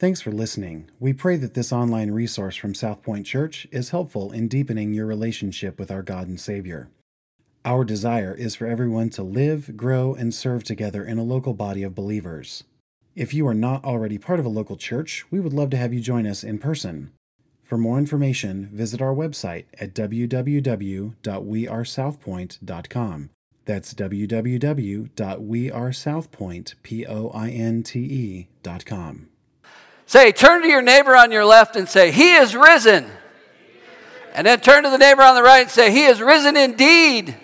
Thanks for listening. We pray that this online resource from South Point Church is helpful in deepening your relationship with our God and Savior. Our desire is for everyone to live, grow, and serve together in a local body of believers. If you are not already part of a local church, we would love to have you join us in person. For more information, visit our website at www.wearesouthpoint.com. That's www.wearesouthpointpointe.com. Say, turn to your neighbor on your left and say, "He is risen." And then turn to the neighbor on the right and say, "He is risen indeed."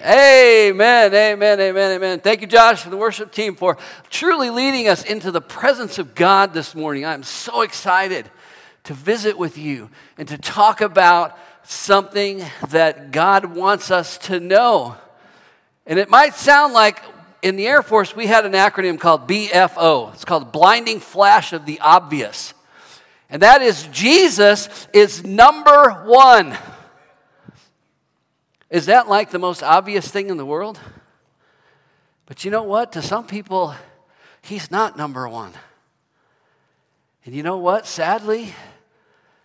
Amen, amen, amen, amen. Thank you, Josh, and the worship team for truly leading us into the presence of God this morning. I'm so excited to visit with you and to talk about something that God wants us to know. And it might sound like, in the Air Force, we had an acronym called BFO. It's called Blinding Flash of the Obvious. And that is, Jesus is number one. Is that like the most obvious thing in the world? But you know what? To some people, he's not number one. And you know what? Sadly,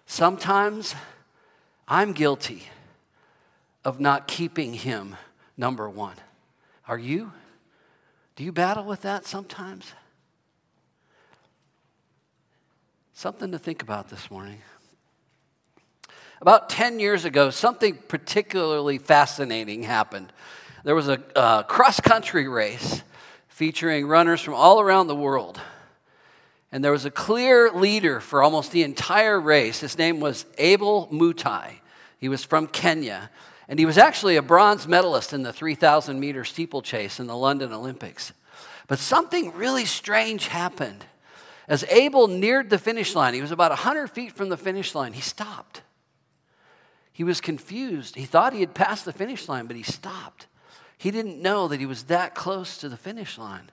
sometimes I'm guilty of not keeping him number one. Are you? Do you battle with that sometimes? Something to think about this morning. About 10 years ago, something particularly fascinating happened. There was a cross-country race featuring runners from all around the world. And there was a clear leader for almost the entire race. His name was Abel Mutai. He was from Kenya. And he was actually a bronze medalist in the 3,000-meter steeplechase in the London Olympics. But something really strange happened. As Abel neared the finish line, he was about 100 feet from the finish line, he stopped. He was confused. He thought he had passed the finish line, but he stopped. He didn't know that he was that close to the finish line.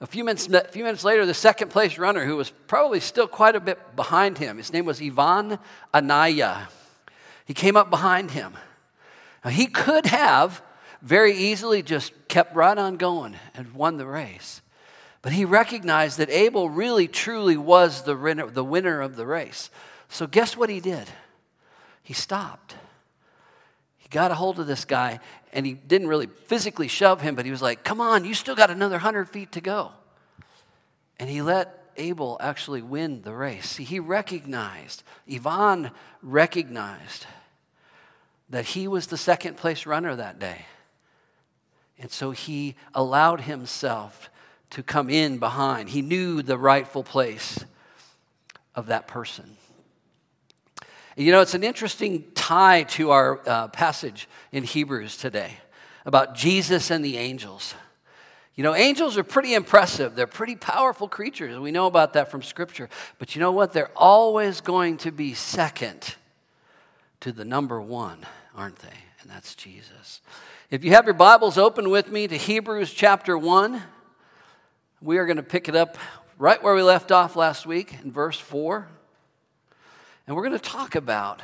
A few minutes later, the second-place runner, who was probably still quite a bit behind him, his name was Ivan Anaya. He came up behind him. He could have very easily just kept right on going and won the race. But he recognized that Abel really, truly was the winner of the race. So guess what he did? He stopped. He got a hold of this guy, and he didn't really physically shove him, but he was like, "Come on, you still got another 100 feet to go." And he let Abel actually win the race. See, Ivan recognized that he was the second place runner that day. And so he allowed himself to come in behind. He knew the rightful place of that person. You know, it's an interesting tie to our passage in Hebrews today about Jesus and the angels. You know, angels are pretty impressive. They're pretty powerful creatures. We know about that from Scripture. But you know what? They're always going to be second to the number one, aren't they? And that's Jesus. If you have your Bibles open with me to Hebrews chapter 1, we are going to pick it up right where we left off last week in verse 4. And we're going to talk about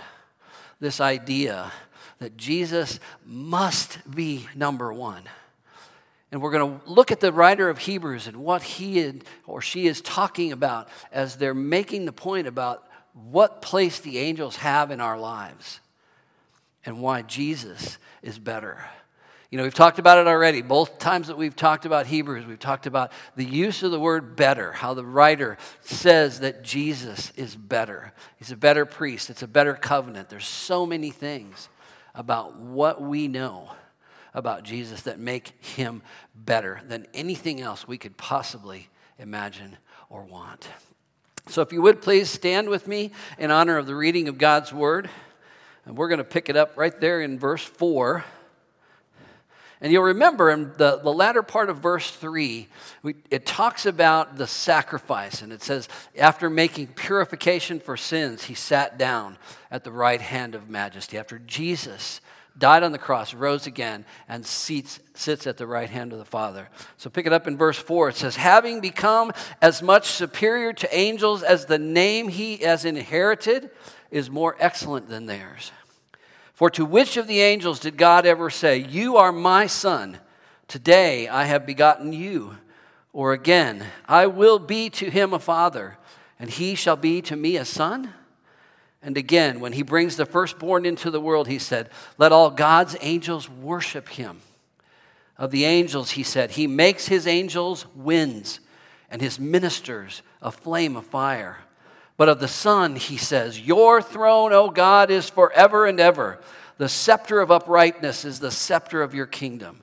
this idea that Jesus must be number one. And we're going to look at the writer of Hebrews and what he or she is talking about as they're making the point about what place the angels have in our lives and why Jesus is better. You know, we've talked about it already. Both times that we've talked about Hebrews, we've talked about the use of the word better, how the writer says that Jesus is better. He's a better priest. It's a better covenant. There's so many things about what we know about Jesus that make him better than anything else we could possibly imagine or want. So if you would please stand with me in honor of the reading of God's word. And we're going to pick it up right there in verse 4. And you'll remember in the latter part of verse 3, it talks about the sacrifice. And it says, after making purification for sins, he sat down at the right hand of majesty. After Jesus died on the cross, rose again, and sits at the right hand of the Father. So pick it up in verse 4. It says, having become as much superior to angels as the name he has inherited is more excellent than theirs. For to which of the angels did God ever say, "You are my son, today I have begotten you," Or again, I will be to him a father, and he shall be to me a son. And again, when he brings the firstborn into the world, he said, let all God's angels worship him. Of the angels, he said, he makes his angels winds and his ministers a flame of fire. But of the Son, he says, your throne, O God, is forever and ever. The scepter of uprightness is the scepter of your kingdom.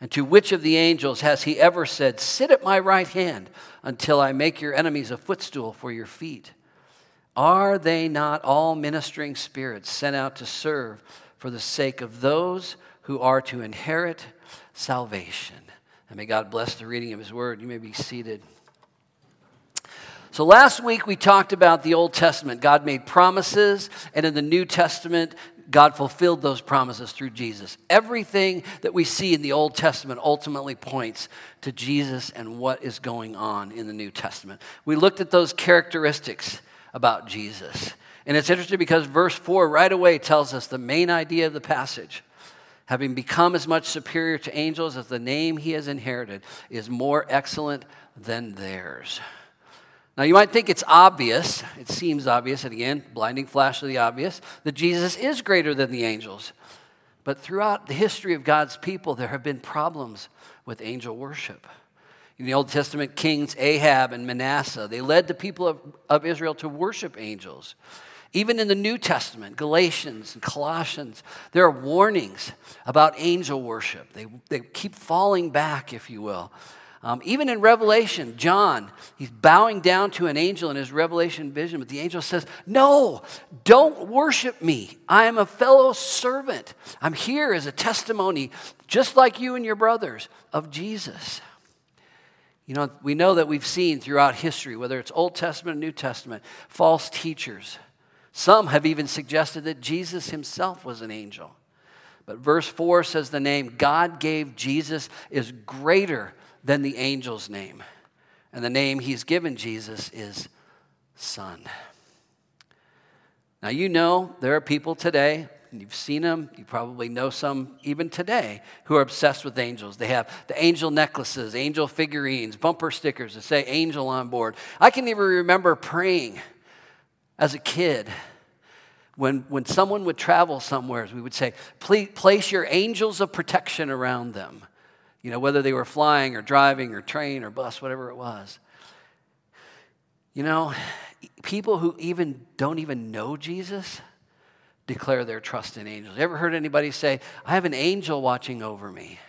And to which of the angels has he ever said, sit at my right hand until I make your enemies a footstool for your feet? Are they not all ministering spirits sent out to serve for the sake of those who are to inherit salvation? And may God bless the reading of his word. You may be seated. So last week we talked about the Old Testament. God made promises, and in the New Testament, God fulfilled those promises through Jesus. Everything that we see in the Old Testament ultimately points to Jesus and what is going on in the New Testament. We looked at those characteristics about Jesus. And it's interesting because verse 4 right away tells us the main idea of the passage. Having become as much superior to angels as the name he has inherited is more excellent than theirs. Now, you might think it's obvious, it seems obvious, and again, blinding flash of the obvious, that Jesus is greater than the angels. But throughout the history of God's people, there have been problems with angel worship. In the Old Testament, kings Ahab and Manasseh, they led the people of Israel to worship angels. Even in the New Testament, Galatians and Colossians, there are warnings about angel worship. They keep falling back, if you will. Even in Revelation, John, he's bowing down to an angel in his Revelation vision, but the angel says, no, don't worship me. I am a fellow servant. I'm here as a testimony, just like you and your brothers, of Jesus. You know, we know that we've seen throughout history, whether it's Old Testament or New Testament, false teachers. Some have even suggested that Jesus himself was an angel. But verse 4 says the name God gave Jesus is greater than the angel's name. And the name he's given Jesus is Son. Now, you know there are people today, and you've seen them, you probably know some even today, who are obsessed with angels. They have the angel necklaces, angel figurines, bumper stickers that say angel on board. I can even remember praying as a kid. When someone would travel somewhere, we would say, please place your angels of protection around them. You know, whether they were flying or driving or train or bus, whatever it was. You know, people who even don't even know Jesus declare their trust in angels. You ever heard anybody say, I have an angel watching over me?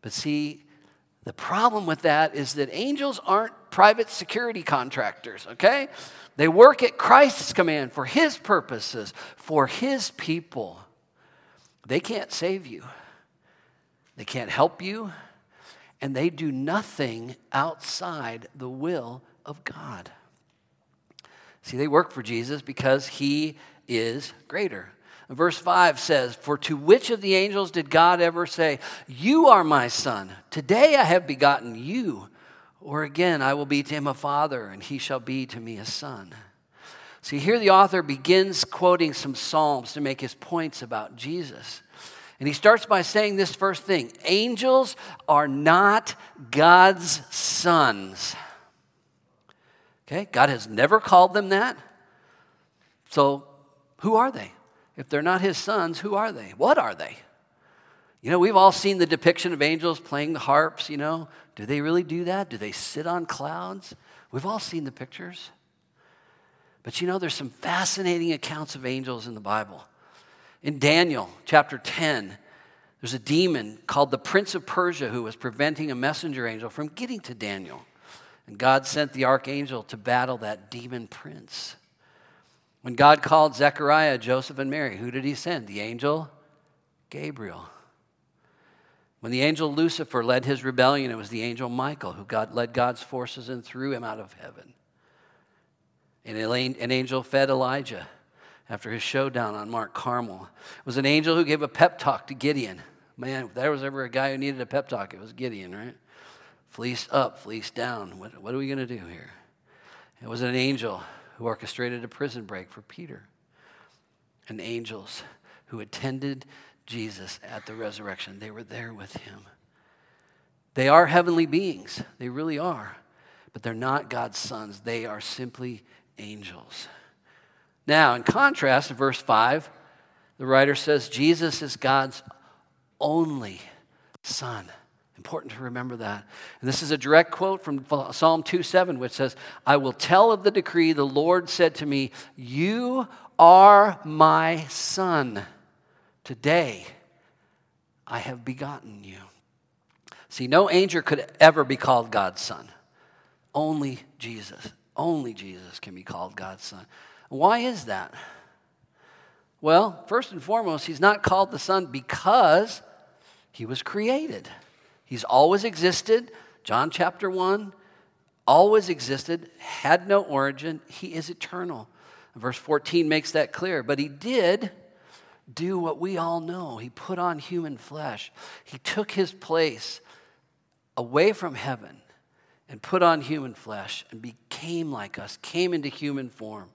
But see, the problem with that is that angels aren't private security contractors, okay? They work at Christ's command for his purposes, for his people. They can't save you. They can't help you, and they do nothing outside the will of God. See, they work for Jesus because he is greater. Verse 5 says, for to which of the angels did God ever say, you are my son, today I have begotten you? Or again, I will be to him a father, and he shall be to me a son. See, here the author begins quoting some Psalms to make his points about Jesus. And he starts by saying this first thing, angels are not God's sons. Okay, God has never called them that. So who are they? If they're not his sons, who are they? What are they? You know, we've all seen the depiction of angels playing the harps, you know. Do they really do that? Do they sit on clouds? We've all seen the pictures. But you know, there's some fascinating accounts of angels in the Bible. In Daniel chapter 10, there's a demon called the Prince of Persia who was preventing a messenger angel from getting to Daniel. And God sent the archangel to battle that demon prince. When God called Zechariah, Joseph, and Mary, who did he send? The angel Gabriel. When the angel Lucifer led his rebellion, it was the angel Michael who led God's forces and threw him out of heaven. And an angel fed Elijah after his showdown on Mount Carmel. It was an angel who gave a pep talk to Gideon. Man, if there was ever a guy who needed a pep talk, it was Gideon, right? Fleece up, fleece down. What are we going to do here? It was an angel who orchestrated a prison break for Peter. And angels who attended Jesus at the resurrection. They were there with him. They are heavenly beings. They really are. But they're not God's sons. They are simply angels. Now, in contrast, verse 5, the writer says Jesus is God's only son. Important to remember that. And this is a direct quote from Psalm 2:7, which says, I will tell of the decree, the Lord said to me, you are my son. Today, I have begotten you. See, no angel could ever be called God's son. Only Jesus. Only Jesus can be called God's son. Why is that? Well, first and foremost, he's not called the son because he was created. He's always existed. John chapter 1, always existed, had no origin. He is eternal. Verse 14 makes that clear. But he did do what we all know. He put on human flesh. He took his place away from heaven and put on human flesh and became like us, came into human form.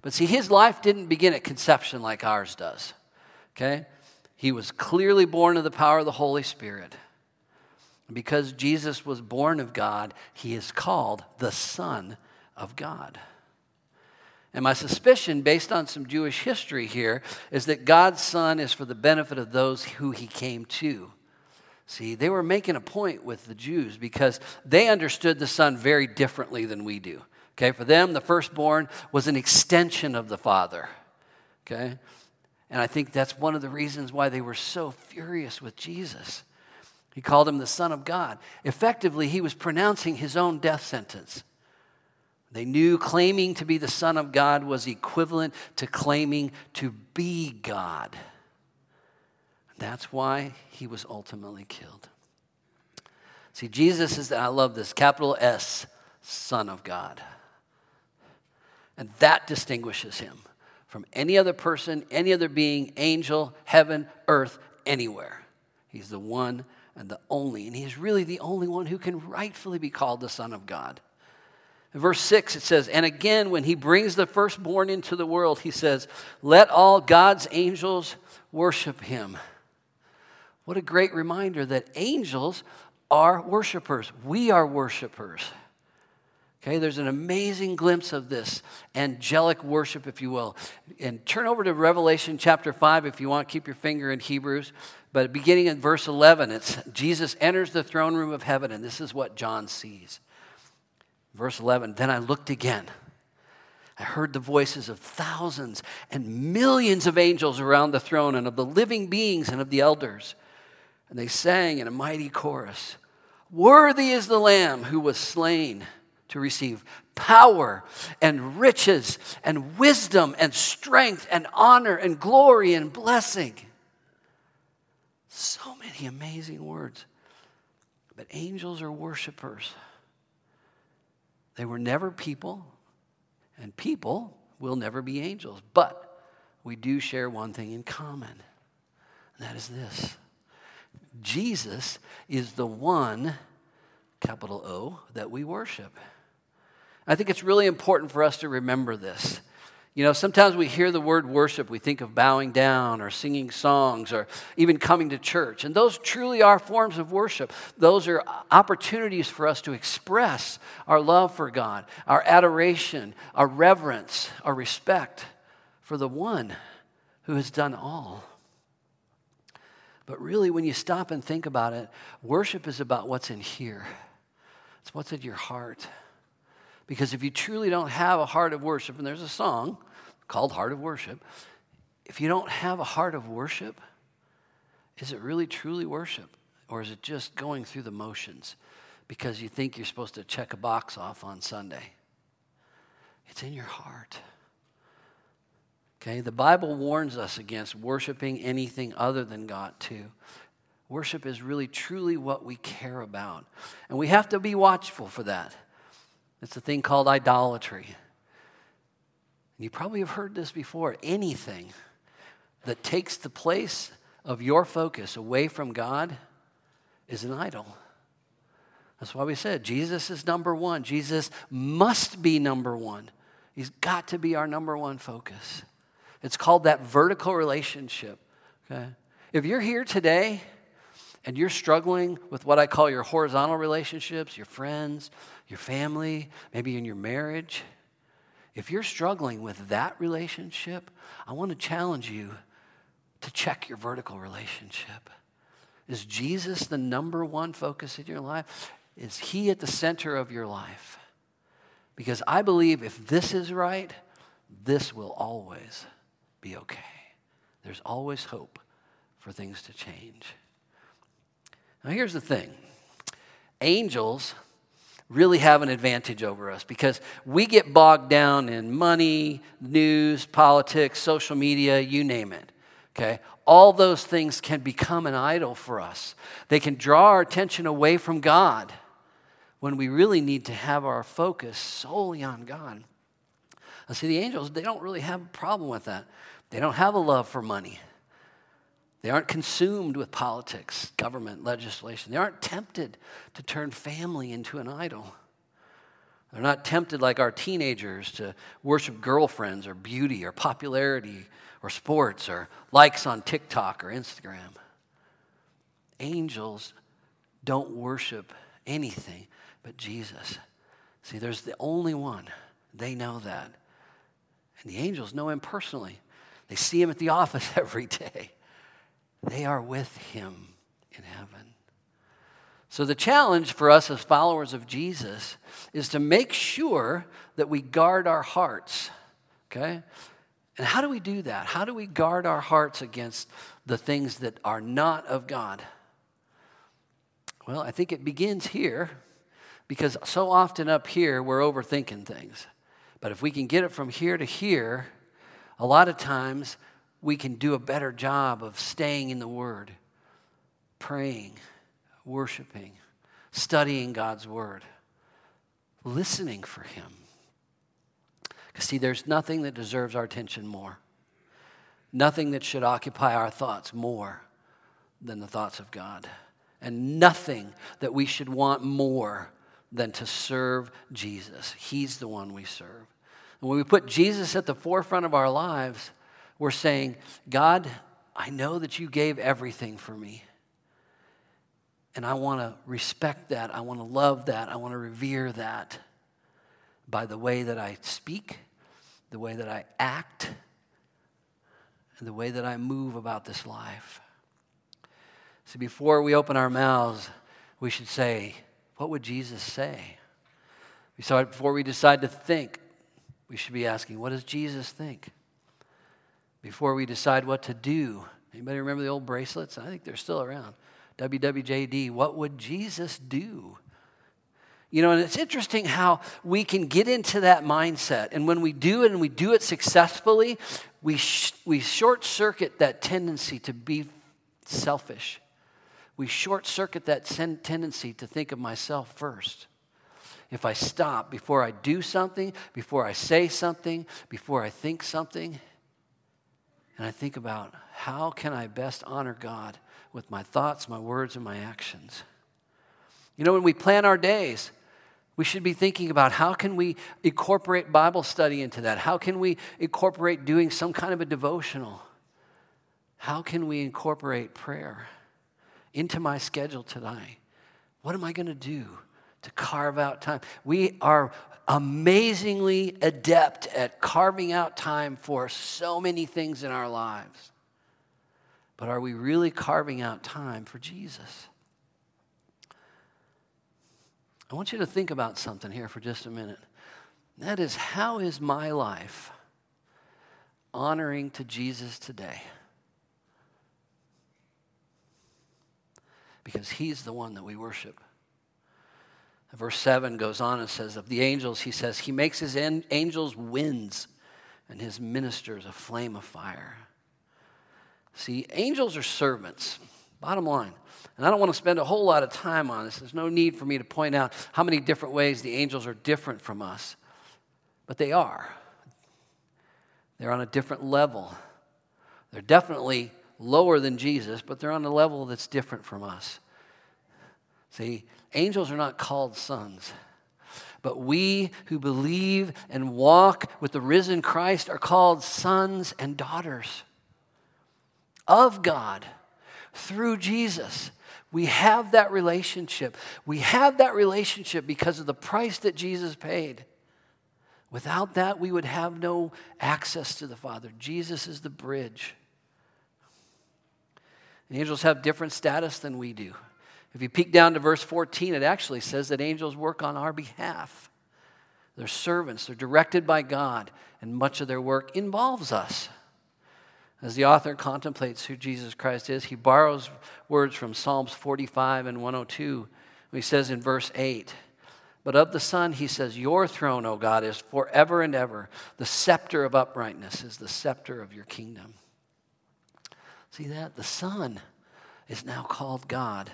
But see, his life didn't begin at conception like ours does, okay? He was clearly born of the power of the Holy Spirit. And because Jesus was born of God, he is called the Son of God. And my suspicion, based on some Jewish history here, is that God's Son is for the benefit of those who he came to. See, they were making a point with the Jews because they understood the Son very differently than we do. Okay, for them, the firstborn was an extension of the Father. Okay, and I think that's one of the reasons why they were so furious with Jesus. He called him the Son of God. Effectively, he was pronouncing his own death sentence. They knew claiming to be the Son of God was equivalent to claiming to be God. That's why he was ultimately killed. See, Jesus is, I love this, capital S, Son of God. And that distinguishes him from any other person, any other being, angel, heaven, earth, anywhere. He's the one and the only, and he's really the only one who can rightfully be called the Son of God. In verse 6, it says, and again, when he brings the firstborn into the world, he says, let all God's angels worship him. What a great reminder that angels are worshipers. We are worshipers. Okay, there's an amazing glimpse of this angelic worship, if you will. And turn over to Revelation chapter 5 if you want. Keep your finger in Hebrews. But beginning in verse 11, it's Jesus enters the throne room of heaven, and this is what John sees. Verse 11, then I looked again. I heard the voices of thousands and millions of angels around the throne and of the living beings and of the elders. And they sang in a mighty chorus, worthy is the Lamb who was slain to receive power and riches and wisdom and strength and honor and glory and blessing. So many amazing words. But angels are worshipers. They were never people, and people will never be angels. But we do share one thing in common, and that is this. Jesus is the one, capital O, that we worship. I think it's really important for us to remember this. You know, sometimes we hear the word worship, we think of bowing down or singing songs or even coming to church. And those truly are forms of worship. Those are opportunities for us to express our love for God, our adoration, our reverence, our respect for the one who has done all. But really, when you stop and think about it, worship is about what's in here. It's what's in your heart. Because if you truly don't have a heart of worship, and there's a song called Heart of Worship, if you don't have a heart of worship, is it really truly worship? Or is it just going through the motions because you think you're supposed to check a box off on Sunday? It's in your heart. Okay, the Bible warns us against worshiping anything other than God too. Worship is really, truly what we care about. And we have to be watchful for that. It's a thing called idolatry. And you probably have heard this before. Anything that takes the place of your focus away from God is an idol. That's why we said Jesus is number one. Jesus must be number one. He's got to be our number one focus. It's called that vertical relationship. Okay? If you're here today and you're struggling with what I call your horizontal relationships, your friends, your family, maybe in your marriage, if you're struggling with that relationship, I want to challenge you to check your vertical relationship. Is Jesus the number one focus in your life? Is he at the center of your life? Because I believe if this is right, this will always be okay. There's always hope for things to change. Now here's the thing. Angels really have an advantage over us because we get bogged down in money, news, politics, social media, you name it. Okay? All those things can become an idol for us. They can draw our attention away from God when we really need to have our focus solely on God. Now, see, the angels, they don't really have a problem with that. They don't have a love for money. They aren't consumed with politics, government, legislation. They aren't tempted to turn family into an idol. They're not tempted like our teenagers to worship girlfriends or beauty or popularity or sports or likes on TikTok or Instagram. Angels don't worship anything but Jesus. See, there's the only one. They know that. And the angels know him personally. They see him at the office every day. They are with him in heaven. So the challenge for us as followers of Jesus is to make sure that we guard our hearts, okay? And how do we do that? How do we guard our hearts against the things that are not of God? Well, I think it begins here because so often up here we're overthinking things. But if we can get it from here to here, a lot of times we can do a better job of staying in the Word, praying, worshiping, studying God's Word, listening for Him. Because see, there's nothing that deserves our attention more, nothing that should occupy our thoughts more than the thoughts of God, and nothing that we should want more than to serve Jesus. He's the one we serve. And when we put Jesus at the forefront of our lives, we're saying, God, I know that you gave everything for me. And I want to respect that. I want to love that. I want to revere that by the way that I speak, the way that I act, and the way that I move about this life. So before we open our mouths, we should say, what would Jesus say? Before we decide to think, we should be asking, what does Jesus think? Before we decide what to do, anybody remember the old bracelets? I think they're still around. WWJD, what would Jesus do? You know, and it's interesting how we can get into that mindset. And when we do it and we do it successfully, we short-circuit that tendency to be selfish. We short-circuit that tendency to think of myself first. If I stop before I do something, before I say something, before I think something, and I think about how can I best honor God with my thoughts, my words, and my actions. You know, when we plan our days, we should be thinking about how can we incorporate Bible study into that? How can we incorporate doing some kind of a devotional? How can we incorporate prayer into my schedule tonight? What am I going to do to carve out time? We are amazingly adept at carving out time for so many things in our lives. But are we really carving out time for Jesus? I want you to think about something here for just a minute. That is, how is my life honoring to Jesus today? Because he's the one that we worship. Verse 7 goes on and says, of the angels, he says, he makes his angels winds and his ministers a flame of fire. See, angels are servants. bottom line. And I don't want to spend a whole lot of time on this. There's no need for me to point out how many different ways the angels are different from us. But they are. They're on a different level. They're definitely lower than Jesus, but they're on a level that's different from us. See, angels are not called sons. But we who believe and walk with the risen Christ are called sons and daughters of God. Through Jesus, we have that relationship. We have that relationship because of the price that Jesus paid. Without that, we would have no access to the Father. Jesus is the bridge. And angels have different status than we do. If you peek down to verse 14, it actually says that angels work on our behalf. They're servants. They're directed by God, and much of their work involves us. As the author contemplates who Jesus Christ is, he borrows words from Psalms 45 and 102. He says in verse 8, "But of the Son," he says, "your throne, O God, is forever and ever. The scepter of uprightness is the scepter of your kingdom." See that? The Son is now called God.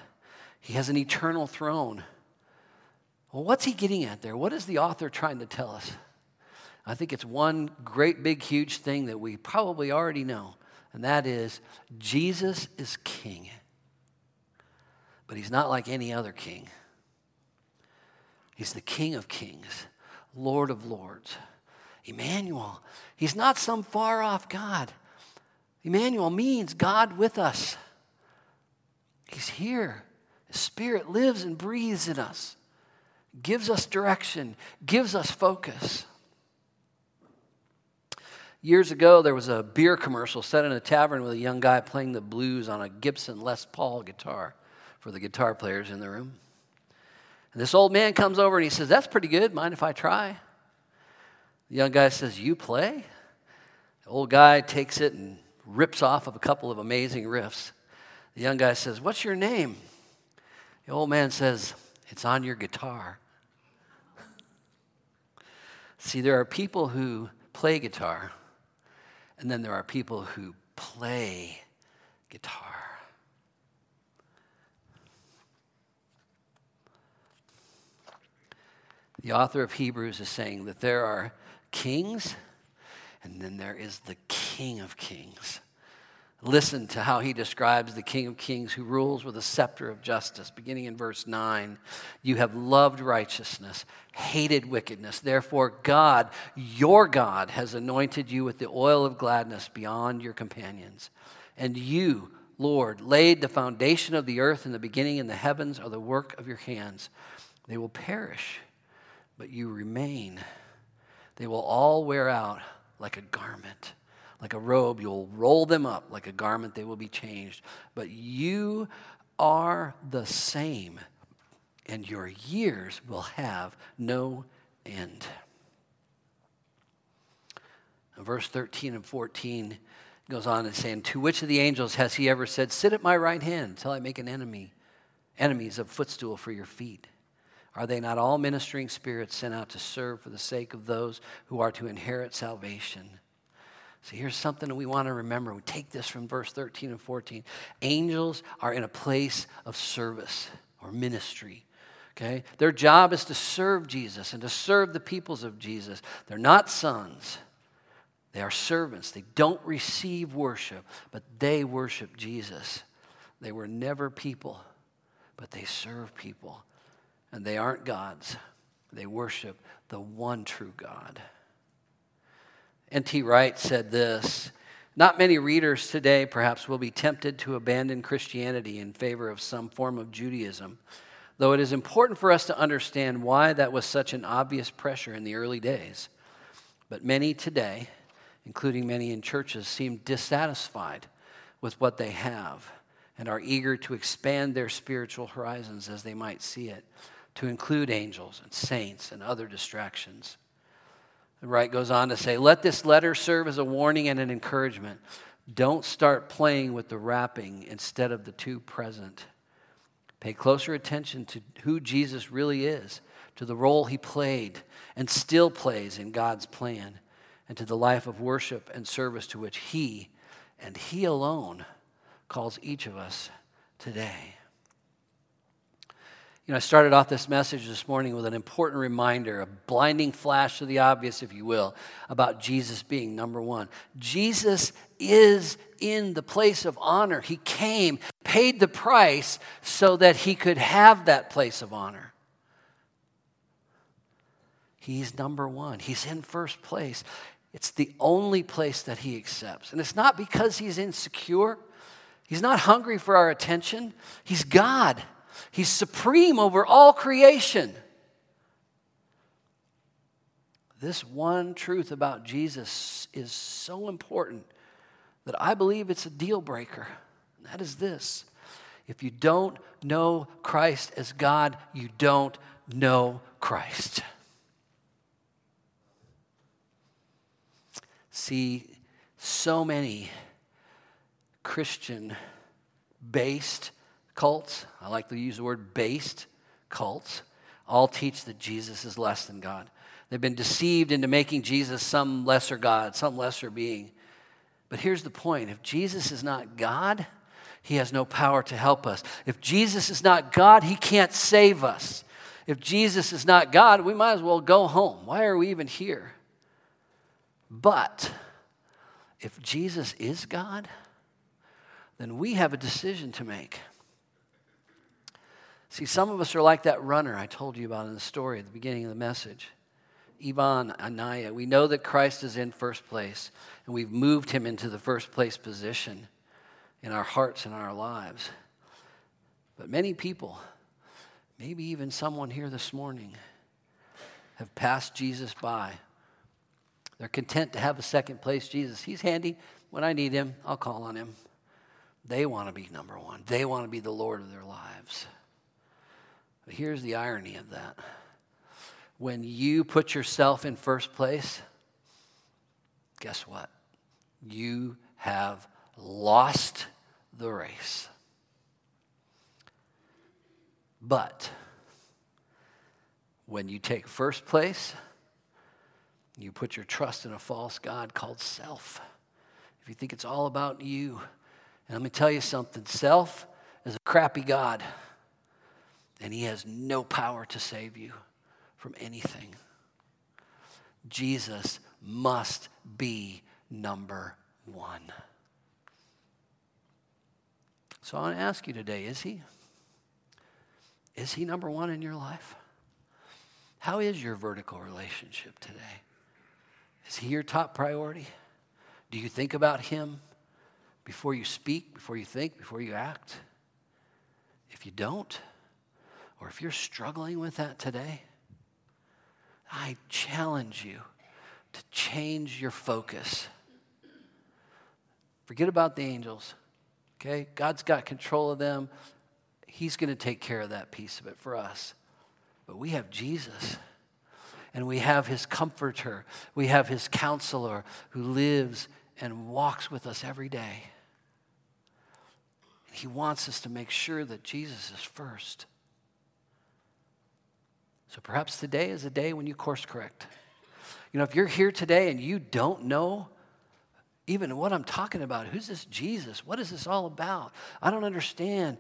He has an eternal throne. Well, what's he getting at there? What is the author trying to tell us? I think it's one great, big, huge thing that we probably already know, and that is Jesus is king. But he's not like any other king. He's the King of Kings, Lord of Lords. Emmanuel, he's not some far-off God. Emmanuel means God with us. He's here. His Spirit lives and breathes in us, gives us direction, gives us focus. Years ago, there was a beer commercial set in a tavern with a young guy playing the blues on a Gibson Les Paul guitar for the guitar players in the room. And this old man comes over and he says, "That's pretty good. Mind if I try?" The young guy says, "You play?" The old guy takes it and rips off of a couple of amazing riffs. The young guy says, "What's your name?" The old man says, "It's on your guitar." See, there are people who play guitar. And then there are people who play guitar. The author of Hebrews is saying that there are kings, and then there is the King of Kings. Listen to how he describes the King of Kings who rules with a scepter of justice. Beginning in verse 9, "You have loved righteousness, hated wickedness. Therefore God, your God, has anointed you with the oil of gladness beyond your companions. And you, Lord, laid the foundation of the earth in the beginning, and the heavens are the work of your hands. They will perish, but you remain. They will all wear out like a garment. Like a robe, you'll roll them up. Like a garment, they will be changed. But you are the same, and your years will have no end." And verse 13 and 14 goes on and saying, "To which of the angels has he ever said, 'Sit at my right hand till I make an enemies a footstool for your feet'? Are they not all ministering spirits sent out to serve for the sake of those who are to inherit salvation?" So here's something that we want to remember. We take this from verse 13 and 14. Angels are in a place of service or ministry, okay? Their job is to serve Jesus and to serve the peoples of Jesus. They're not sons. They are servants. They don't receive worship, but they worship Jesus. They were never people, but they serve people. And they aren't gods. They worship the one true God. N.T. Wright said this, "Not many readers today perhaps will be tempted to abandon Christianity in favor of some form of Judaism, though it is important for us to understand why that was such an obvious pressure in the early days. But many today, including many in churches, seem dissatisfied with what they have and are eager to expand their spiritual horizons as they might see it, to include angels and saints and other distractions." Wright goes on to say, "Let this letter serve as a warning and an encouragement. Don't start playing with the wrapping instead of the two present. Pay closer attention to who Jesus really is, to the role he played and still plays in God's plan, and to the life of worship and service to which he, and he alone, calls each of us today. You know, I started off this message this morning with an important reminder, a blinding flash of the obvious, if you will, about Jesus being number one. Jesus is in the place of honor. He came, paid the price so that he could have that place of honor. He's number one. He's in first place. It's the only place that he accepts. And it's not because he's insecure. He's not hungry for our attention. He's God. He's supreme over all creation. This one truth about Jesus is so important that I believe it's a deal breaker. And that is this: if you don't know Christ as God, you don't know Christ. See, so many Christian-based cults, I like to use the word based cults, all teach that Jesus is less than God. They've been deceived into making Jesus some lesser God, some lesser being. But here's the point. If Jesus is not God, he has no power to help us. If Jesus is not God, he can't save us. If Jesus is not God, we might as well go home. Why are we even here? But if Jesus is God, then we have a decision to make. See, some of us are like that runner I told you about in the story at the beginning of the message. Ivan Anaya, we know that Christ is in first place, and we've moved him into the first place position in our hearts and our lives. But many people, maybe even someone here this morning, have passed Jesus by. They're content to have a second place Jesus. He's handy. When I need him, I'll call on him. They want to be number one. They want to be the Lord of their lives. But here's the irony of that. When you put yourself in first place, guess what? You have lost the race. But when you take first place, you put your trust in a false god called self. If you think it's all about you, and let me tell you something, self is a crappy god. And he has no power to save you from anything. Jesus must be number one. So I want to ask you today, is he? Is he number one in your life? How is your vertical relationship today? Is he your top priority? Do you think about him before you speak, before you think, before you act? If you don't, or if you're struggling with that today, I challenge you to change your focus. Forget about the angels, okay? God's got control of them. He's going to take care of that piece of it for us. But we have Jesus, and we have his comforter. We have his counselor who lives and walks with us every day. And he wants us to make sure that Jesus is first. So perhaps today is a day when you course correct. You know, if you're here today and you don't know even what I'm talking about, who's this Jesus? What is this all about? I don't understand.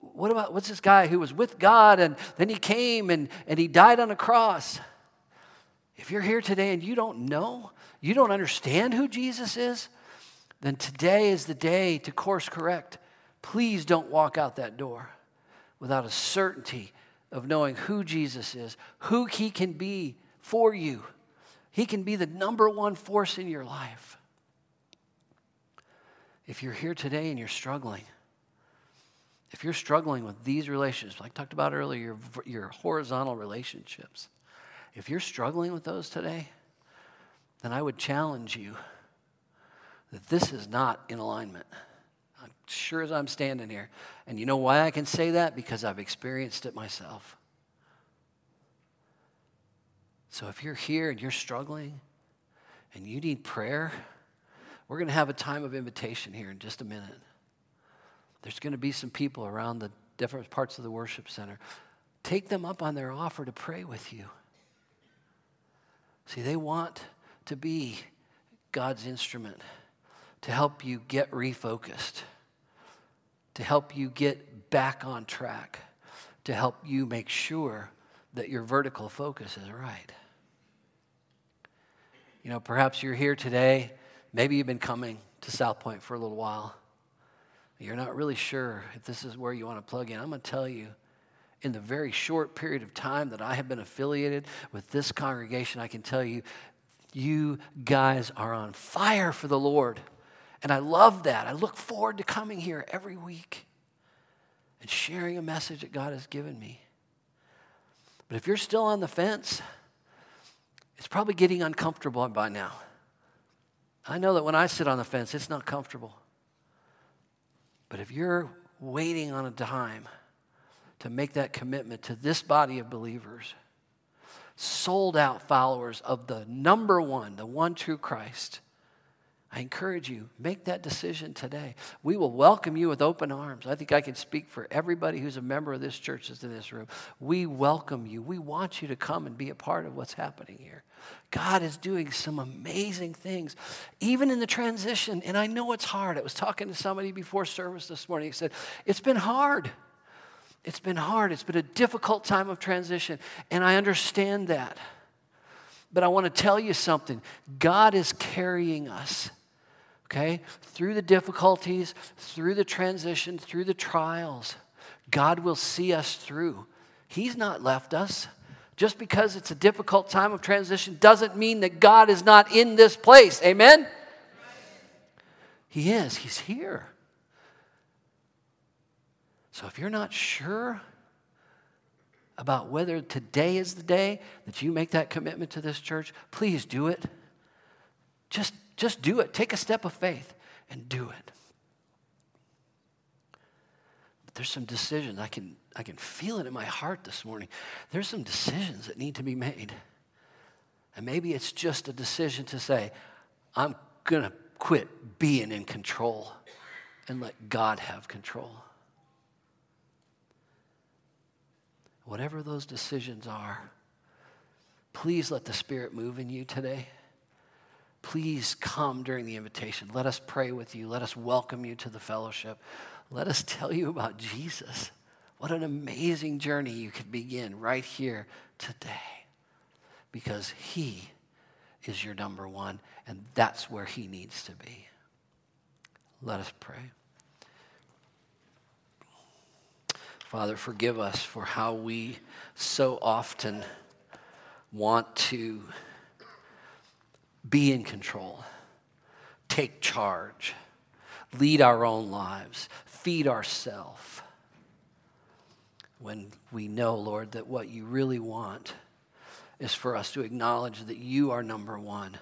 What's this guy who was with God and then he came and he died on a cross? If you're here today and you don't know, you don't understand who Jesus is, then today is the day to course correct. Please don't walk out that door without a certainty of knowing who Jesus is, who he can be for you. He can be the number one force in your life. If you're here today and you're struggling, if you're struggling with these relationships, like I talked about earlier, your horizontal relationships, if you're struggling with those today, then I would challenge you that this is not in alignment. I'm sure as I'm standing here. And you know why I can say that? Because I've experienced it myself. So if you're here and you're struggling and you need prayer, we're going to have a time of invitation here in just a minute. There's going to be some people around the different parts of the worship center. Take them up on their offer to pray with you. See, they want to be God's instrument to help you get refocused. to help you get back on track, to help you make sure that your vertical focus is right. You know, perhaps you're here today, maybe you've been coming to South Point for a little while. You're not really sure if this is where you want to plug in. I'm going to tell you, in the very short period of time that I have been affiliated with this congregation, I can tell you, you guys are on fire for the Lord. And I love that. I look forward to coming here every week and sharing a message that God has given me. But if you're still on the fence, it's probably getting uncomfortable by now. I know that when I sit on the fence, it's not comfortable. But if you're waiting on a dime to make that commitment to this body of believers, sold out followers of the number one, the one true Christ, I encourage you, make that decision today. We will welcome you with open arms. I think I can speak for everybody who's a member of this church that's in this room. We welcome you. We want you to come and be a part of what's happening here. God is doing some amazing things, even in the transition. And I know it's hard. I was talking to somebody before service this morning. He said, it's been hard. It's been hard. It's been a difficult time of transition. And I understand that. But I want to tell you something. God is carrying us. Okay? Through the difficulties, through the transition, through the trials, God will see us through. He's not left us. Just because it's a difficult time of transition doesn't mean that God is not in this place. Amen? He is. He's here. So if you're not sure about whether today is the day that you make that commitment to this church, please do it. Just do it. Take a step of faith and do it. But there's some decisions. I can feel it in my heart this morning. There's some decisions that need to be made. And maybe it's just a decision to say, I'm going to quit being in control and let God have control. Whatever those decisions are, please let the Spirit move in you today. Please come during the invitation. Let us pray with you. Let us welcome you to the fellowship. Let us tell you about Jesus. What an amazing journey you could begin right here today, because He is your number one, and that's where He needs to be. Let us pray. Father, forgive us for how we so often want to be in control, take charge, lead our own lives, feed ourselves. When we know, Lord, that what you really want is for us to acknowledge that you are number one.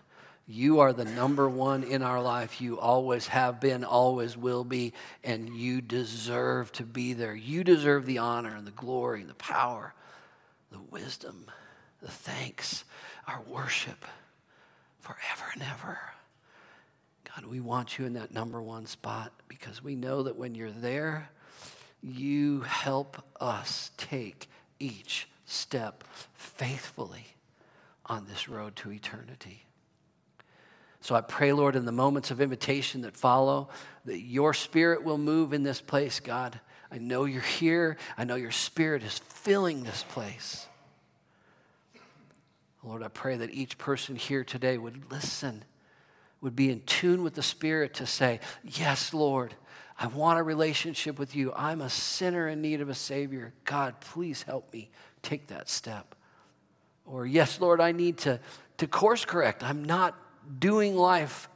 You are the number one in our life. You always have been, always will be, and you deserve to be there. You deserve the honor and the glory and the power, the wisdom, the thanks, our worship, forever and ever. God, we want you in that number one spot, because we know that when you're there, you help us take each step faithfully on this road to eternity. So I pray, Lord, in the moments of invitation that follow, that your Spirit will move in this place, God. I know you're here. I know your Spirit is filling this place. Lord, I pray that each person here today would listen, would be in tune with the Spirit to say, yes, Lord, I want a relationship with you. I'm a sinner in need of a Savior. God, please help me take that step. Or, yes, Lord, I need to course correct. I'm not doing life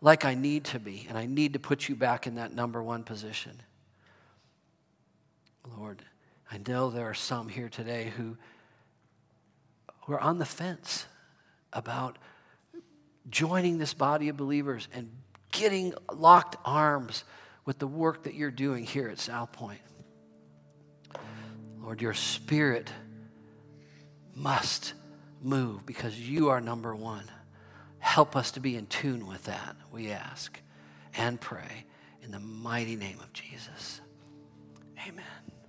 like I need to be, and I need to put you back in that number one position. Lord, I know there are some here today who are on the fence about joining this body of believers and getting locked arms with the work that you're doing here at South Point. Lord, your Spirit must move, because you are number one. Help us to be in tune with that, we ask and pray in the mighty name of Jesus. Amen.